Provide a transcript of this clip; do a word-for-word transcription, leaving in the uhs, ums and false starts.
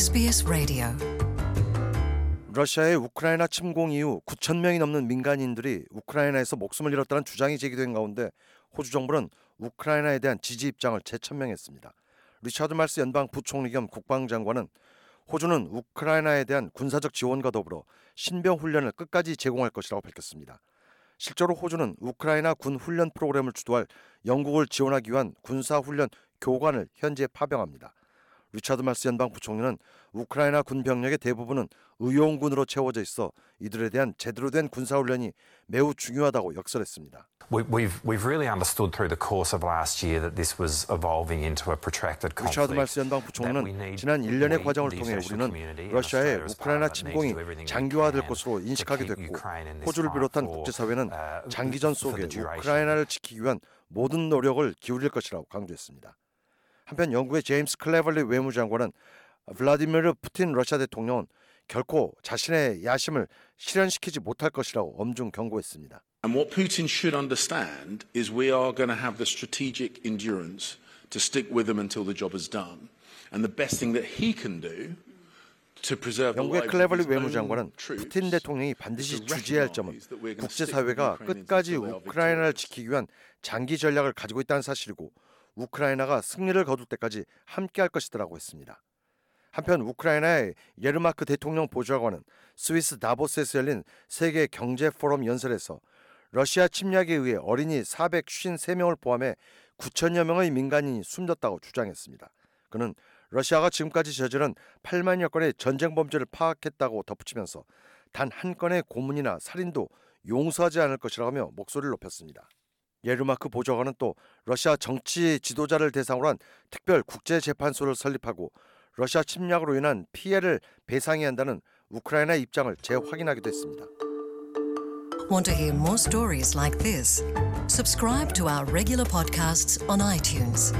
에스비에스 라디오. 러시아의 우크라이나 침공 이후 구천 명이 넘는 민간인들이 우크라이나에서 목숨을 잃었다는 주장이 제기된 가운데 호주 정부는 우크라이나에 대한 지지 입장을 재천명했습니다. 리처드 말스 연방 부총리 겸 국방장관은 호주는 우크라이나에 대한 군사적 지원과 더불어 신병 훈련을 끝까지 제공할 것이라고 밝혔습니다. 실제로 호주는 우크라이나 군 훈련 프로그램을 주도할 영국을 지원하기 위한 군사훈련 교관을 현재 파병합니다. 리처드 말스 연방 부총리는 우크라이나 군 병력의 대부분은 의용군으로 채워져 있어 이들에 대한 제대로 된 군사 훈련이 매우 중요하다고 역설했습니다. We've we've really understood through the course of last year that this was evolving into a protracted conflict. 리처드 말스 연방 부총리는 지난 일 년의 과정을 통해 우리는 러시아의 우크라이나 침공이 장기화될 것으로 인식하게 됐고, 호주를 비롯한 국제사회는 장기전 속에 우크라이나를 지키기 위한 모든 노력을 기울일 것이라고 강조했습니다. 한편 영국의 제임스 클레벌리 외무장관은 블라디미르 푸틴 러시아 대통령은 결코 자신의 야심을 실현시키지 못할 것이라고 엄중 경고했습니다. And what Putin should understand is we are going to have the strategic endurance to stick with him until the job is done. And the best thing that he can do to preserve the lives of his own troops. 영국의 클레벌리 외무장관은 푸틴 대통령이 반드시 주지해야 할 점은 국제사회가 끝까지 우크라이나를 지키기 위한 장기 전략을 가지고 있다는 사실이고, 우크라이나가 승리를 거둘 때까지 함께할 것이라고 했습니다. 한편 우크라이나의 예르마크 대통령 보좌관은 스위스 다보스에서 열린 세계 경제 포럼 연설에서 러시아 침략에 의해 어린이 사백오십삼 명을 포함해 구천여 명의 민간인이 숨졌다고 주장했습니다. 그는 러시아가 지금까지 저지른 팔만여 건의 전쟁 범죄를 파악했다고 덧붙이면서 단 한 건의 고문이나 살인도 용서하지 않을 것이라며 목소리를 높였습니다. 예르마크 보좌관은 또 러시아 정치 지도자를 대상으로 한 특별 국제재판소를 설립하고 러시아 침략으로 인한 피해를 배상해야 한다는 우크라이나 입장을 재확인하기도 했습니다. Want to hear more stories like this? Subscribe to our regular podcasts on iTunes.